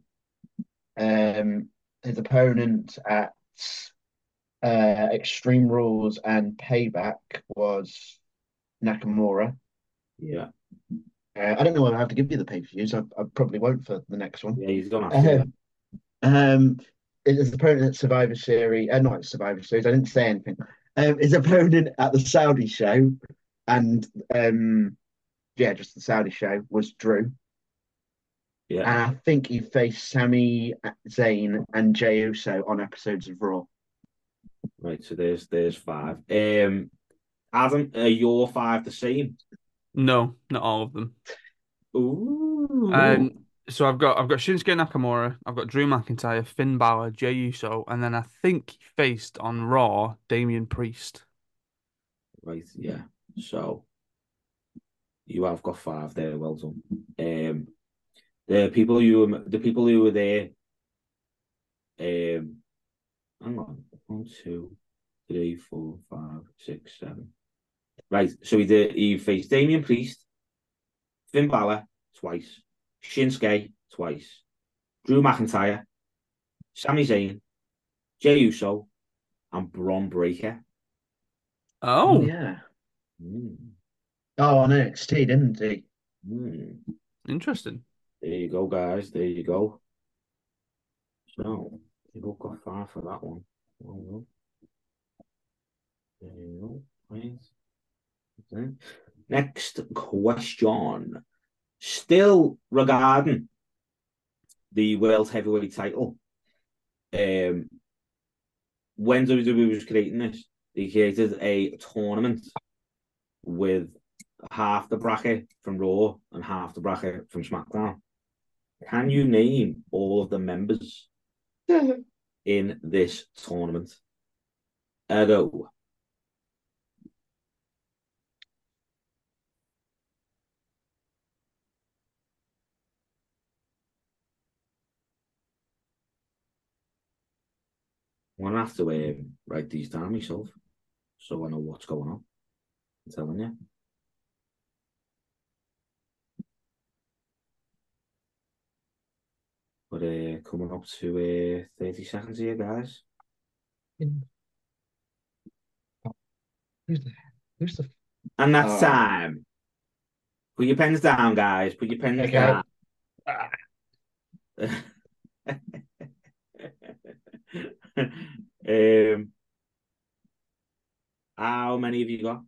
His opponent at Extreme Rules and Payback was Nakamura. Yeah. I don't know whether I have to give you the pay-per-views. I probably won't for the next one. Yeah, he's gone after his opponent at Survivor Series, not Survivor Series, I didn't say anything. His opponent at the Saudi show and, just the Saudi show was Drew. Yeah. And I think he faced Sami Zayn and Jey Uso on episodes of Raw. Right, so there's 5. Adam, are your 5 the same? No, not all of them. Ooh. So I've got Shinsuke Nakamura, I've got Drew McIntyre, Finn Balor, Jey Uso, and then I think he faced on Raw Damian Priest. Right, yeah. So you have got 5 there. Well done. The people who were there. Hang on, 1, 2, 3, 4, 5, 6, 7. Right, so he faced Damian Priest, Finn Balor twice, Shinsuke twice, Drew McIntyre, Sami Zayn, Jey Uso, and Bron Breakker. Oh yeah. Oh, on NXT, didn't he? Interesting. There you go, guys. There you go. So you've all got 5 for that one. Well done. There you go. Please. Okay. Next question. Still regarding the World Heavyweight title. When WWE was creating this, they created a tournament with half the bracket from Raw and half the bracket from SmackDown. Can you name all of the members in this tournament? Ergo. I'm going to have to write these down myself so I know what's going on. I'm telling you. But coming up to 30 seconds here, guys. Who's there? And that's time. Put your pens down, guys. Put your pens down. How many have you got?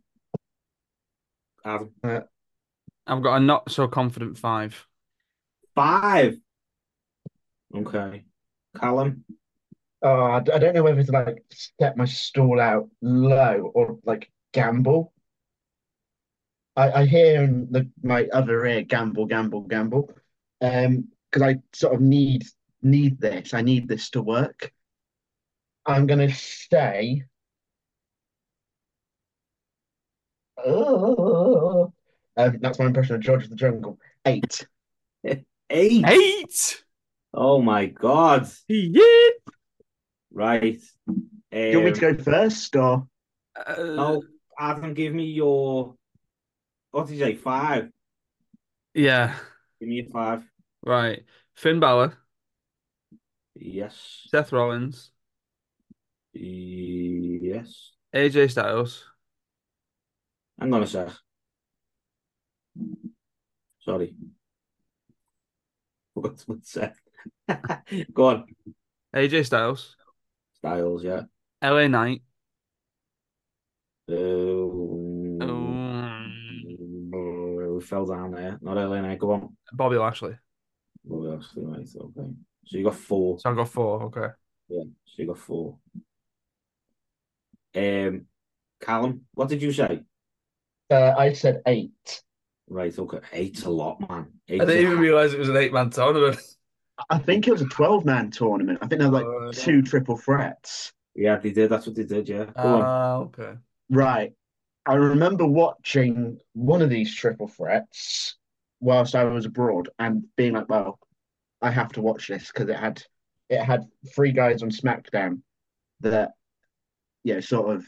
Adam? I've got a not so confident 5. 5? Okay. Callum? I don't know whether to step my stall out low or gamble. I hear in my other ear gamble, because I sort of need this. I need this to work. I'm going to say, that's my impression of George of the Jungle. 8. 8? Oh, my God. Yeah. Right. Do you want me to go first? Or? No, Adam, give me your, what did you say, 5? Yeah. Give me a 5. Right. Finn Balor. Yes. Seth Rollins. Yes. AJ Styles. Hang on a sec. Sorry. What's with sec? Go on. AJ Styles. Styles, yeah. LA Knight. We fell down there. Not LA Knight. Go on. Bobby Lashley. Bobby Lashley, right. Okay. So you got 4. So I got 4. Okay. Yeah. So you got 4. Callum, what did you say? I said 8. Right, okay. Eight's a lot, man. Eight's I didn't even realise it was an 8-man tournament. I think it was a 12-man tournament. I think there were like two triple threats. Yeah, they did. That's what they did, yeah. Okay. Right. I remember watching one of these triple threats whilst I was abroad and being like, well, I have to watch this because it had three guys on SmackDown that, yeah, sort of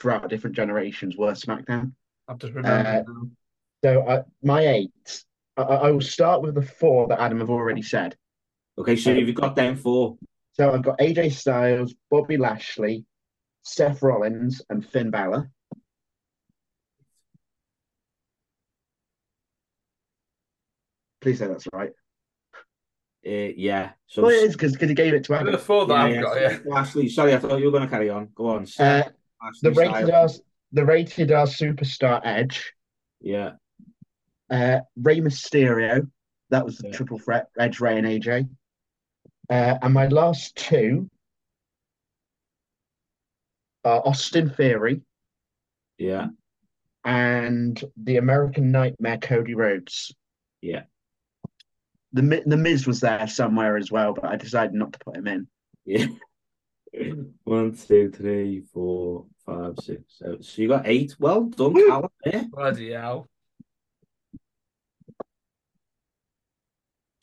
throughout different generations were SmackDown. I've just remembered. My eight, I will start with the four that Adam have already said. Okay, so you've got them four. So I've got AJ Styles, Bobby Lashley, Seth Rollins, and Finn Balor. Please say that's right. Yeah. So well, it is because he gave it to Adam. The four that I've got, yeah. Lashley, sorry, I thought you were going to carry on. Go on. The Rated R Superstar Edge. Yeah. Rey Mysterio. That was the triple threat, Edge, Rey, and AJ. And my last two are Austin Theory. Yeah. And the American Nightmare, Cody Rhodes. Yeah. The Miz was there somewhere as well, but I decided not to put him in. Yeah. 1, 2, 3, 4, 5, 6, 7. So you got 8. Well done, Callum. Bloody hell.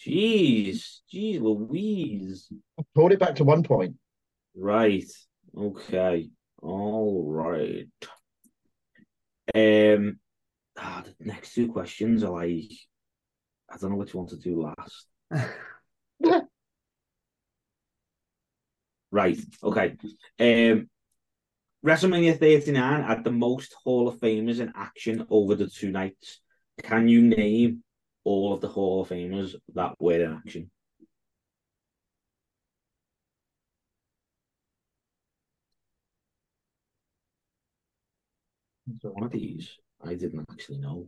Jeez Louise. I brought it back to 1 point. Right. Okay. All right. The next two questions are like, I don't know what you want to do last. Right, okay. WrestleMania 39 had the most Hall of Famers in action over the two nights. Can you name all of the Hall of Famers that were in action? One of these I didn't actually know.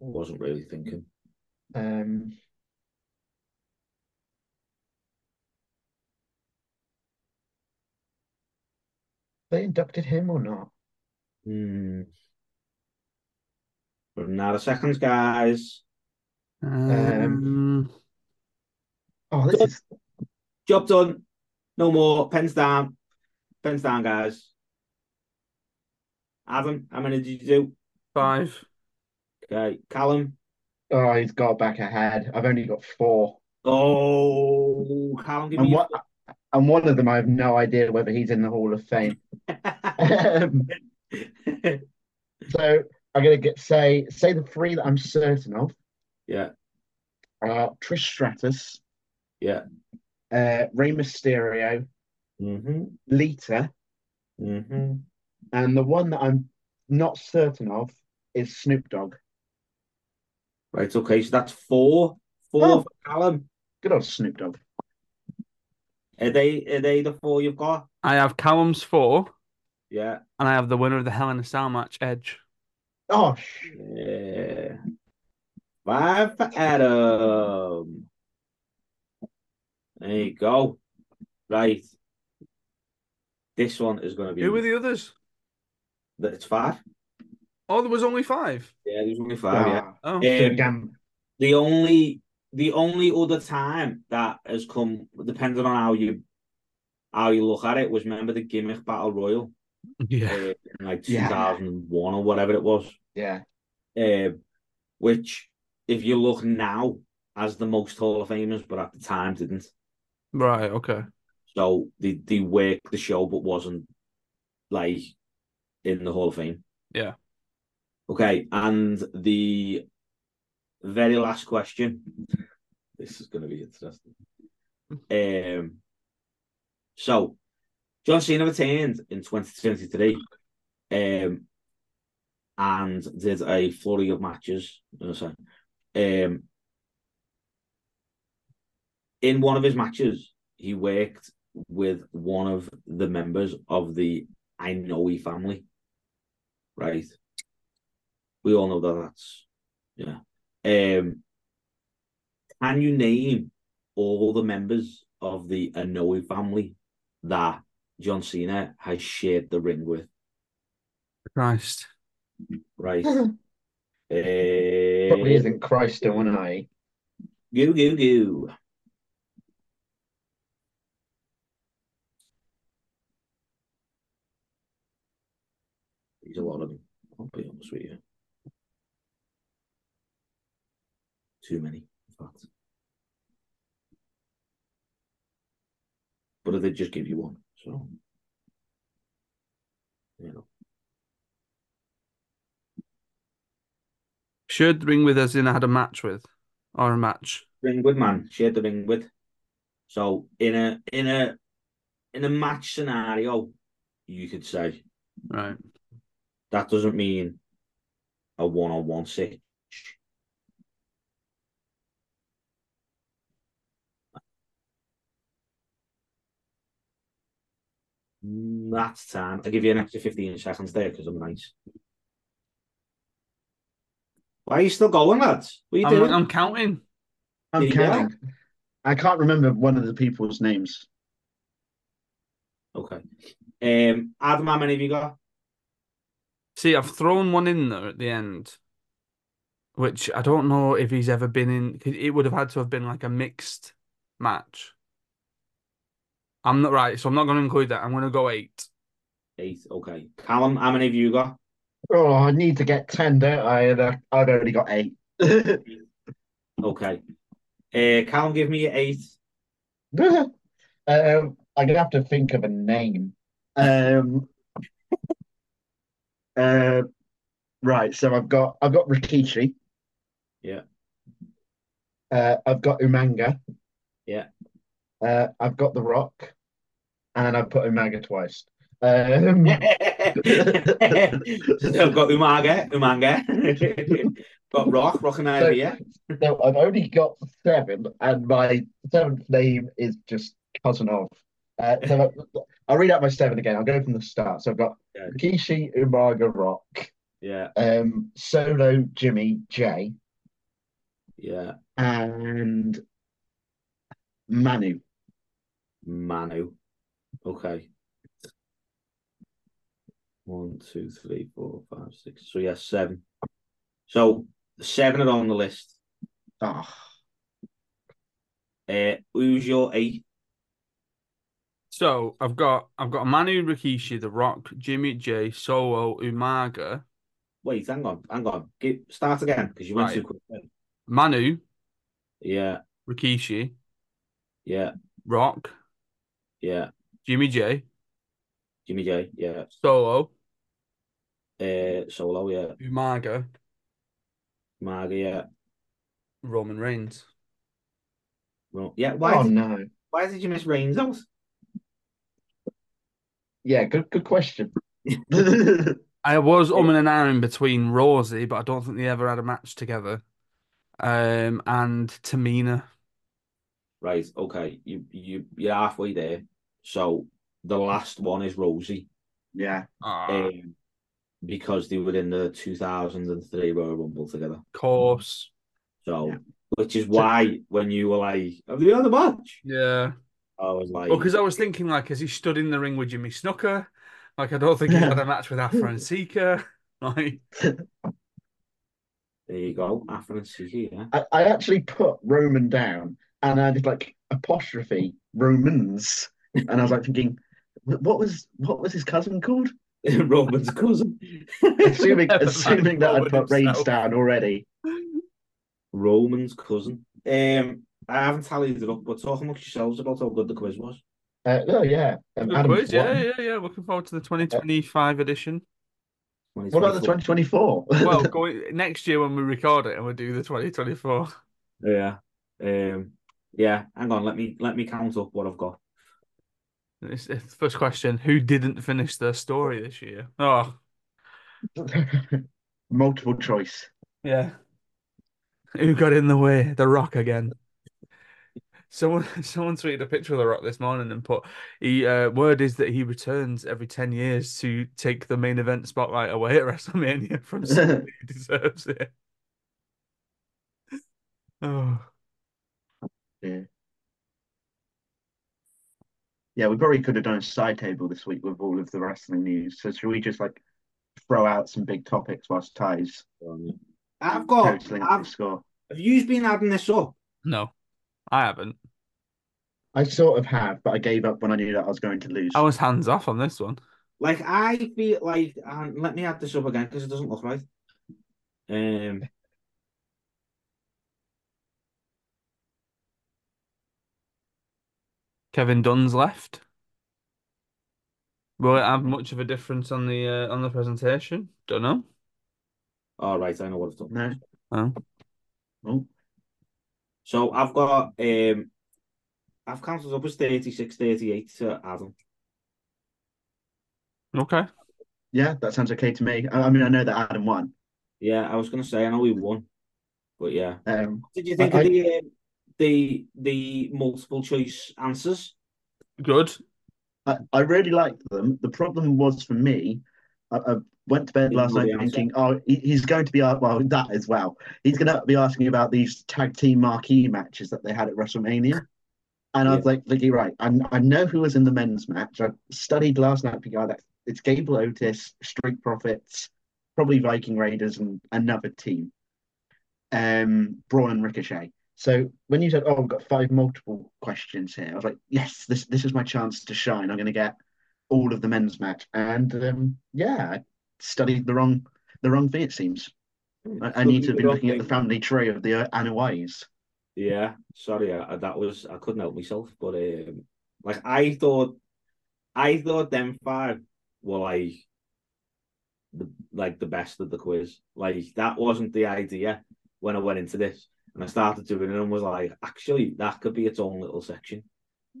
I wasn't really thinking. They inducted him or not? Not a second, guys. Job done. No more. Pens down. Pens down, guys. Adam, how many did you do? 5. Okay. Callum? Oh, he's got back ahead. I've only got 4. Oh, Callum, give me what? And one of them, I have no idea whether he's in the Hall of Fame. So I'm going to say the 3 that I'm certain of. Yeah. Trish Stratus. Yeah. Rey Mysterio. Mm-hmm. Lita. Mm-hmm. And the one that I'm not certain of is Snoop Dogg. Right, okay. So that's 4. 4 for Callum. Good old Snoop Dogg. Are they the 4 you've got? I have Callum's 4. Yeah. And I have the winner of the Hell in a Cell match, Edge. Oh, shit. 5 for Adam. There you go. Right. This one is going to be... Who were the others? It's 5. Oh, there was only 5? Yeah, there was only 5, yeah. Oh, damn. The only other time that has come, depending on how you look at it, was remember the gimmick battle royal, in like 2001 or whatever it was, which if you look now as the most Hall of Famers, but at the time didn't. Right. Okay. So they worked the show, but wasn't like in the Hall of Fame. Yeah. Okay, and the very last question. This is going to be interesting. So, John Cena retained in 2023 and did a flurry of matches. In one of his matches, he worked with one of the members of the Anoa'i family. Right? We all know that's... Yeah. Can you name all the members of the Anoa'i family that John Cena has shared the ring with? Christ. Right. Probably isn't Christ, don't I? Goo, goo, goo. There's a lot of them, I'll be honest with you. Too many, in fact. But they just give you one, so you know. Shared the ring with us in had a match with, or a match. Ring with man, shared the ring with. So in a match scenario, you could say, right. That doesn't mean a 1-on-1 sitch. That's time. I'll give you an extra 15 seconds there because I'm nice. Why are you still going, lads? What are you doing? I'm counting. I'm counting. Go? I can't remember one of the people's names. Okay. Adam, how many have you got? See, I've thrown one in there at the end, which I don't know if he's ever been in. Because it would have had to have been like a mixed match. I'm not right, so I'm not going to include that. I'm going to go 8. 8, okay. Callum, how many have you got? Oh, I need to get 10, don't I? I've already got 8. Okay. Callum, give me your 8. I'm going to have to think of a name. Right, so I've got Rikishi. Yeah. I've got Umaga. Yeah. I've got The Rock, and I've put Umaga twice. So I've got Umaga, got Rock and Idea. No, I've only got 7, and my 7th name is just cousin of. So I'll read out my 7 again. I'll go from the start. So I've got Rikishi, Umaga, Rock. Yeah. Solo, Jimmy, Jay. Yeah. And Manu. Okay. 1, 2, 3, 4, 5, 6. So, yeah, 7. So, 7 are on the list. Ah. Who's your 8? So, I've got Manu, Rikishi, The Rock, Jimmy, Jay, Solo, Umaga. Wait, hang on. Start again, because you went too quick. Manu. Yeah. Rikishi. Yeah. Rock. Yeah. Jimmy J. Yeah. Solo. Solo. Yeah. Umaga. Yeah. Roman Reigns. Well, yeah. Why did you miss Reigns? Yeah. Good question. I was and ahhing between Rosie, but I don't think they ever had a match together. And Tamina. Right, okay, you're halfway there. So the last one is Rosie. Yeah. Because they were in the 2003 Royal Rumble together. Of course. So, yeah. Which is why when you were like, have you had a match? Yeah. I was like... Well, because I was thinking, like, has he stood in the ring with Jimmy Snuka? Like, I don't think he had a match with Afro and Sika. Like... There you go, Afro and Sika, yeah. I actually put Roman down. And I did like apostrophe Romans, and I was like thinking, what was his cousin called? Roman's cousin. assuming that I'd put Reigns down already. Roman's cousin. I haven't tallied it up, but talk amongst yourselves about how good the quiz was. Oh yeah, quiz, yeah. Looking forward to the 2025 edition. What about the 2024? Well, next year when we record it, and we'll do the 2024. Yeah. Yeah, hang on. Let me count up what I've got. It's the first question: who didn't finish their story this year? Oh, multiple choice. Yeah, who got in the way? The Rock again. Someone tweeted a picture of The Rock this morning and put, word is that he returns every 10 years to take the main event spotlight away at WrestleMania from somebody who deserves it. Oh. Yeah, we probably could have done a side table this week with all of the wrestling news. So should we just like throw out some big topics whilst ties? Have you been adding this up? No, I haven't. I sort of have, but I gave up when I knew that I was going to lose. I was hands off on this one. Like, I feel like, and let me add this up again because it doesn't look right. Kevin Dunn's left. Will it have much of a difference on the presentation? Don't know. All right, I know what it's done. No. Oh. Oh. So I've got I've counted up as 36, 38 to Adam. Okay. Yeah, that sounds okay to me. I mean, I know that Adam won. Yeah, I was going to say, I know he won. But yeah. What did you think of the multiple choice answers? Good. I really liked them. The problem was for me, I went to bed last night thinking, oh, he's going to be, well, that as well. He's going to be asking about these tag team marquee matches that they had at WrestleMania. And I was like, Vicky, right, I know who was in the men's match. I studied last night, it's Gable Otis, Street Profits, probably Viking Raiders, and another team, Braun and Ricochet. So when you said, oh, I've got 5 multiple questions here, I was like, yes, this is my chance to shine. I'm going to get all of the men's match. And, yeah, I studied the wrong thing, it seems. I need to be looking at the family tree of the Anoa'is. Yeah, sorry, I couldn't help myself. But, like, I thought them 5 were, like the best of the quiz. Like, that wasn't the idea when I went into this. And I started doing it and was like, actually, that could be its own little section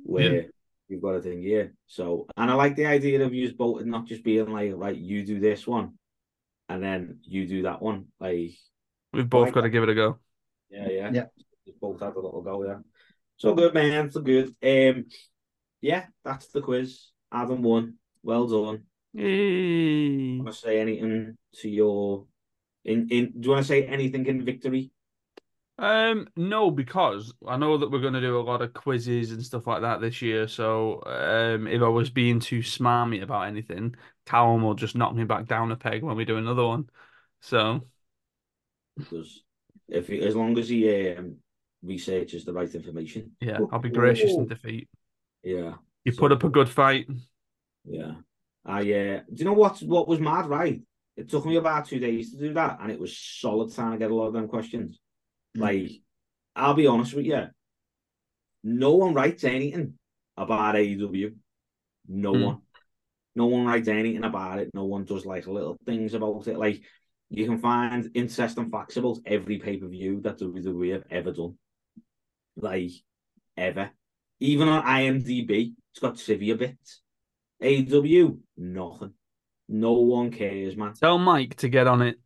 where you've got a thing here. So, and I like the idea of you both not just being like, right, you do this one and then you do that one. Like, we've both got to give it a go. Yeah. We've both had a little go, yeah. So good, man. So good. Yeah, that's the quiz. Adam won. Well done. Hey. Want to say anything to your do you want to say anything in victory? No, because I know that we're going to do a lot of quizzes and stuff like that this year. So, if I was being too smarmy about anything, Callum will just knock me back down a peg when we do another one. So, because as long as he researches the right information, yeah, I'll be gracious in defeat. Yeah, you put up a good fight. Yeah, do you know what was mad? Right, it took me about 2 days to do that, and it was solid trying to get a lot of them questions. Like, I'll be honest with you, no one writes anything about AEW. No one writes anything about it. No one does, like, little things about it. Like, you can find interesting facts about every pay-per-view that WWE have ever done. Like, ever. Even on IMDb, it's got trivia bits. AEW, nothing. No one cares, man. Tell Mike to get on it.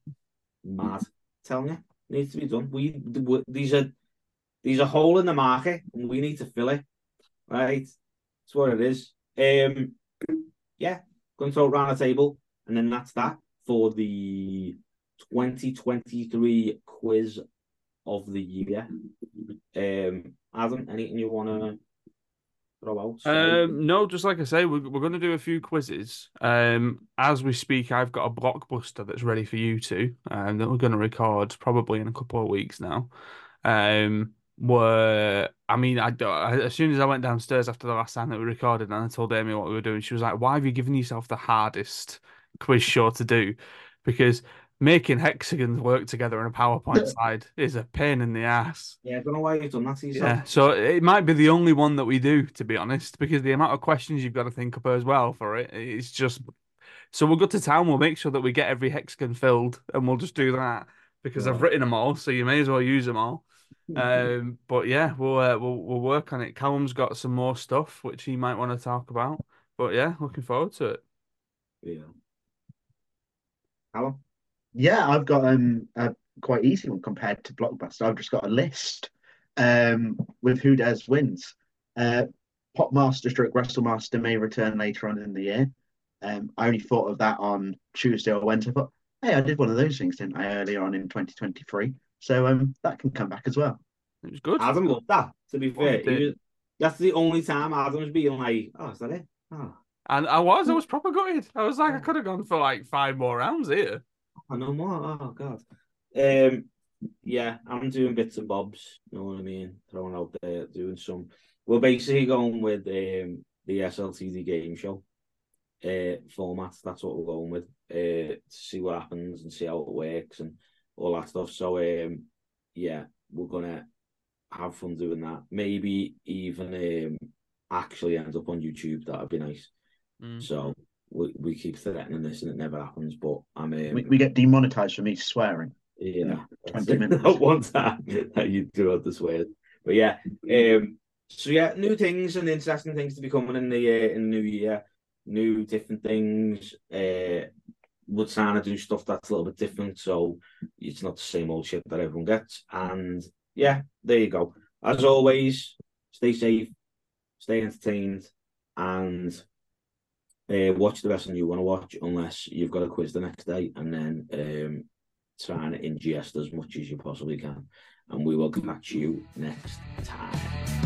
Mad. Telling you. Needs to be done. There's a hole in the market, and we need to fill it. Right, that's what it is. Yeah, going to go round the table, and then that's that for the 2023 quiz of the year. Adam, anything you want to throw out? No, just like I say, we're going to do a few quizzes. As we speak, I've got a blockbuster that's ready for you two, that we're going to record probably in a couple of weeks now. As soon as I went downstairs after the last time that we recorded, and I told Amy what we were doing, she was like, "Why have you given yourself the hardest quiz show to do?" Because making hexagons work together in a PowerPoint slide is a pain in the ass. Yeah, I don't know why you've done that. Yeah, so it might be the only one that we do, to be honest, because the amount of questions you've got to think up as well for it, it's just... So we'll go to town, we'll make sure that we get every hexagon filled, and we'll just do that, because I've written them all, so you may as well use them all. But yeah, we'll work on it. Callum's got some more stuff, which he might want to talk about. But yeah, looking forward to it. Yeah. Callum? Yeah, I've got a quite easy one compared to Blockbuster. I've just got a list with who dares wins. Popmaster / Wrestlemaster may return later on in the year. I only thought of that on Tuesday or Wednesday. But hey, I did one of those things, didn't I, earlier on in 2023? So that can come back as well. It was good. Adam loved that, to be fair. That's the only time Adam's being like, oh, is that it? Oh. And I was proper gutted. I was like, I could have gone for like 5 more rounds here. Oh, no more. Oh, God. Yeah, I'm doing bits and bobs, you know what I mean? Throwing out there, doing some. We're basically going with the SLTD game show format. That's what we're going with, to see what happens and see how it works and all that stuff. So, yeah, we're going to have fun doing that. Maybe even actually end up on YouTube. That would be nice. Mm. So we keep threatening this and it never happens. But I'm we get demonetized for me swearing. Yeah, 20 minutes. One time that you do have to swear. But yeah, so yeah, new things and interesting things to be coming in the new year. New different things. We're trying to do stuff that's a little bit different, so it's not the same old shit that everyone gets. And yeah, there you go. As always, stay safe, stay entertained, and watch the wrestling you want to watch, unless you've got a quiz the next day, and then trying to ingest as much as you possibly can. And we will catch you next time.